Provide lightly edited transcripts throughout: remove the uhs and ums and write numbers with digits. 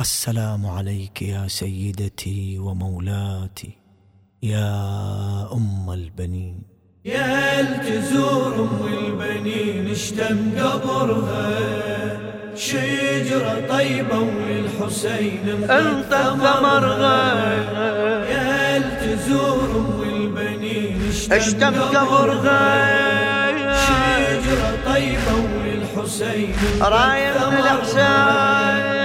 السلام عليك يا سيدتي ومولاتي يا أم البنين. يا التزور أم البنين اشتم قبرها شجرة طيبة وللحسين انطق ثمرها. يا التزور أم البنين اشتم قبرها شجرة طيبة وللحسين راية من الأحسان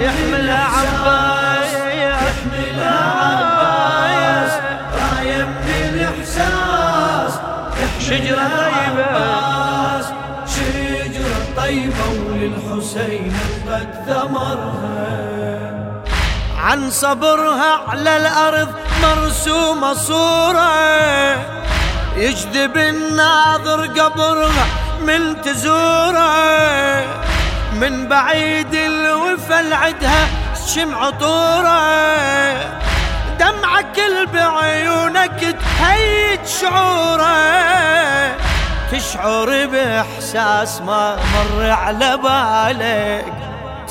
يحملها عباس يحملها عباس راية من الإحساس شجرة عباس شجرة طيبة وللحسين قد ثمرها عن صبرها على الأرض مرسومة صورة يجذب الناظر قبرها من تزوره من بعيد الوفا لعدها شمع طوره دمعك اللي بعيونك تهيج شعوره تشعر بإحساس ما مر على بالك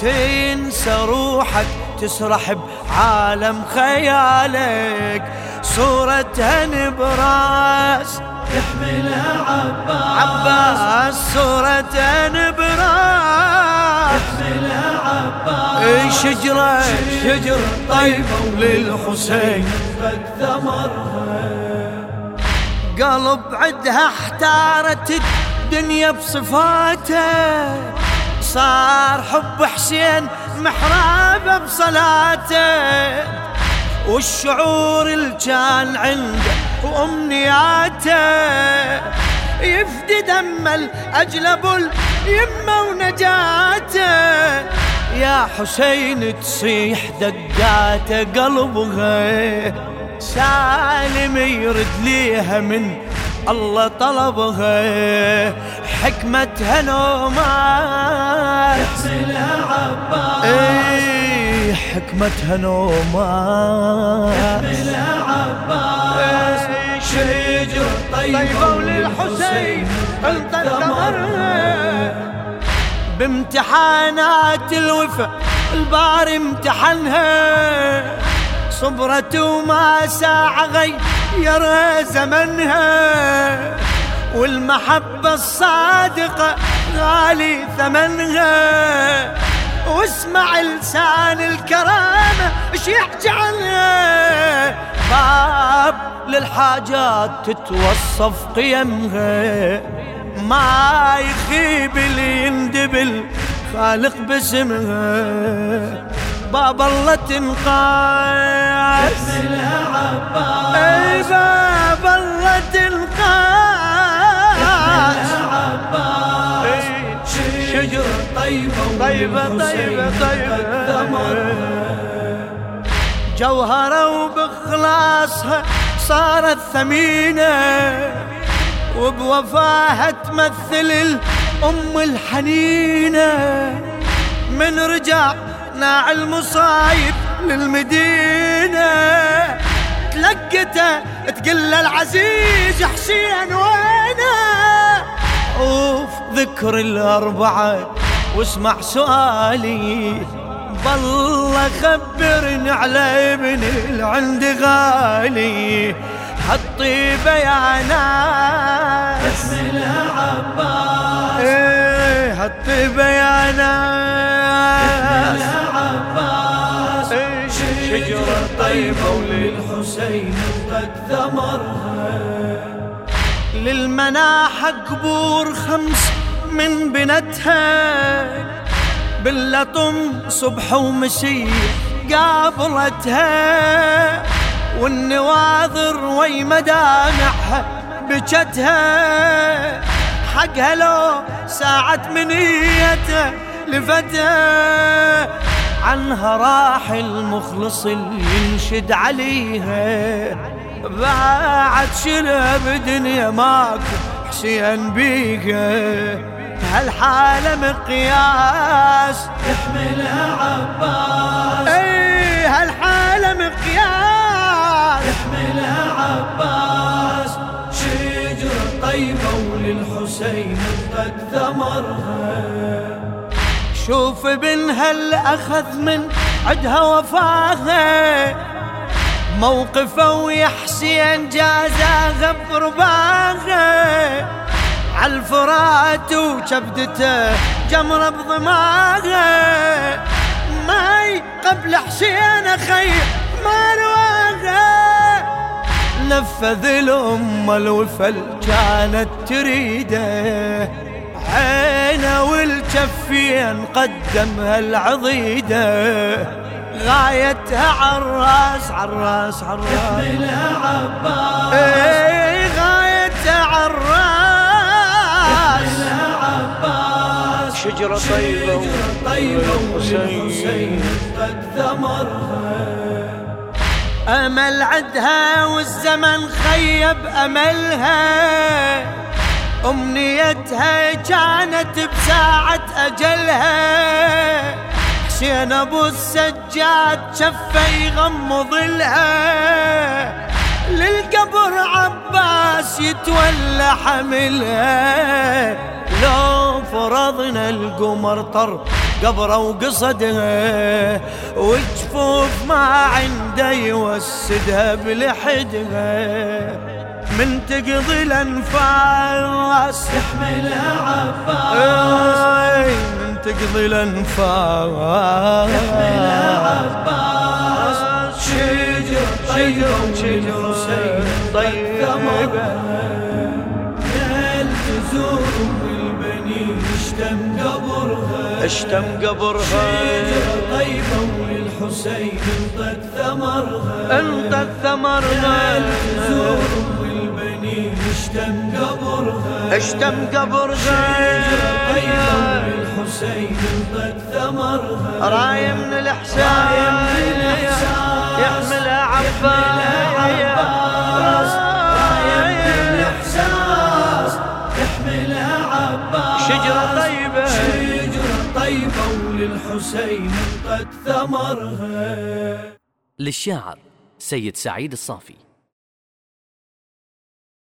تنسى روحك تسرح بعالم خيالك صورتها نبراس يحملها عباس صورتها نبراس يحملها عباس شجرة طيبة وللحسين قد ثمرها قلب عدها احتارت الدنيا بصفاته صار حب حسين محرابه بصلاته والشعور اللي كان عنده وأمنياته يفدي دم الأجلب اليمة ونجاته يا حسين تصيح دقاته قلبها سالم يرد ليها من الله طلبها حكمتها نومات يحملها عباس حكمتها نومات يحملها عباس شجرة طيبة وللحسين انطق ثمرها بامتحانات الوفا الباري امتحنها صبرت وما ساعة غير زمنها والمحبة الصادقة غالي ثمنها واسمع لسان الكرامة اش يحكي عنها باب للحاجات تتوصف قيمها ما يخيب اللي يندبل خالق باسمها باب الله تنقاس يحملها عباس اي باب الله تنقاس يحملها عباس شجرة طيبة ثمرها جوهرة وبخلاصها صارت ثمينة وبوفاها تمثل الأم الحنينة من رجع ناع المصايب للمدينة تلقته تقل العزيز حسين وانا اوف ذكر الأربعة واسمع سؤالي بالله خبرني على ابني اللي عندي غالي هالطيبة يا ناس اسمها عباس ايه هالطيبة يا ناس اسمها عباس ايه شجرة طيبة وللحسين قد ثمرها للمناحة قبور 5 من بنتها باللطم صبح ومسي قابلتها والنواظر وي مدامعها بجتها حقها لو ساعة منيتها لفتها عنها راح المخلص اللي ينشد عليها بعد شلها بدنيا ماكو حسين بيها هالحالة مقياس يحملها عباس اي هالحالة مقياس يحملها عباس شجرة طيبة وللحسين قد ثمرها شوف ابنها الأخذ من عدها وفاها، موقفه ويحشي انجازه غبرباها، عالفرات وكبدته جمره بضماها، ماي قبل حشينا خير ما رواها. نفذ الأمة الوفل كانت تريده، عينه والكفين قدمها العضيده، غايتها عالراس عالراس عالراس ابن العباس، اي غايتها عالراس ابن العباس. شجره طيبه والحسين قد ثمرها، امل عدها والزمن خيب املها، أمنيتها كانت بساعة أجلها، حسين أبو السجاد شفه يغمض لها، للقبر عباس يتولى حملها. لو فرضنا القمر طر قبره وقصدها، وجفوف ما عنده يوسدها بلحدها، من تقضي الأنفاس يحملها عباس، من تقضي الأنفاس يحملها عباس. شجرة طيبة وشجرة طيبة يا الجذور والبنين اشتم قبرها اشتم قبرها، شجرة طيبة وللحسين انطت ثمرها انطت ثمرها، اشتم قبرها اشتم قبرها، شجرة طيبة للحسين انطت ثمرها، راية من الإحسان يحملها عباس، راية من الإحساس يحملها عباس. شجرة طيبة وللحسين انطت ثمرها. للشاعر سيد سعيد الصافي.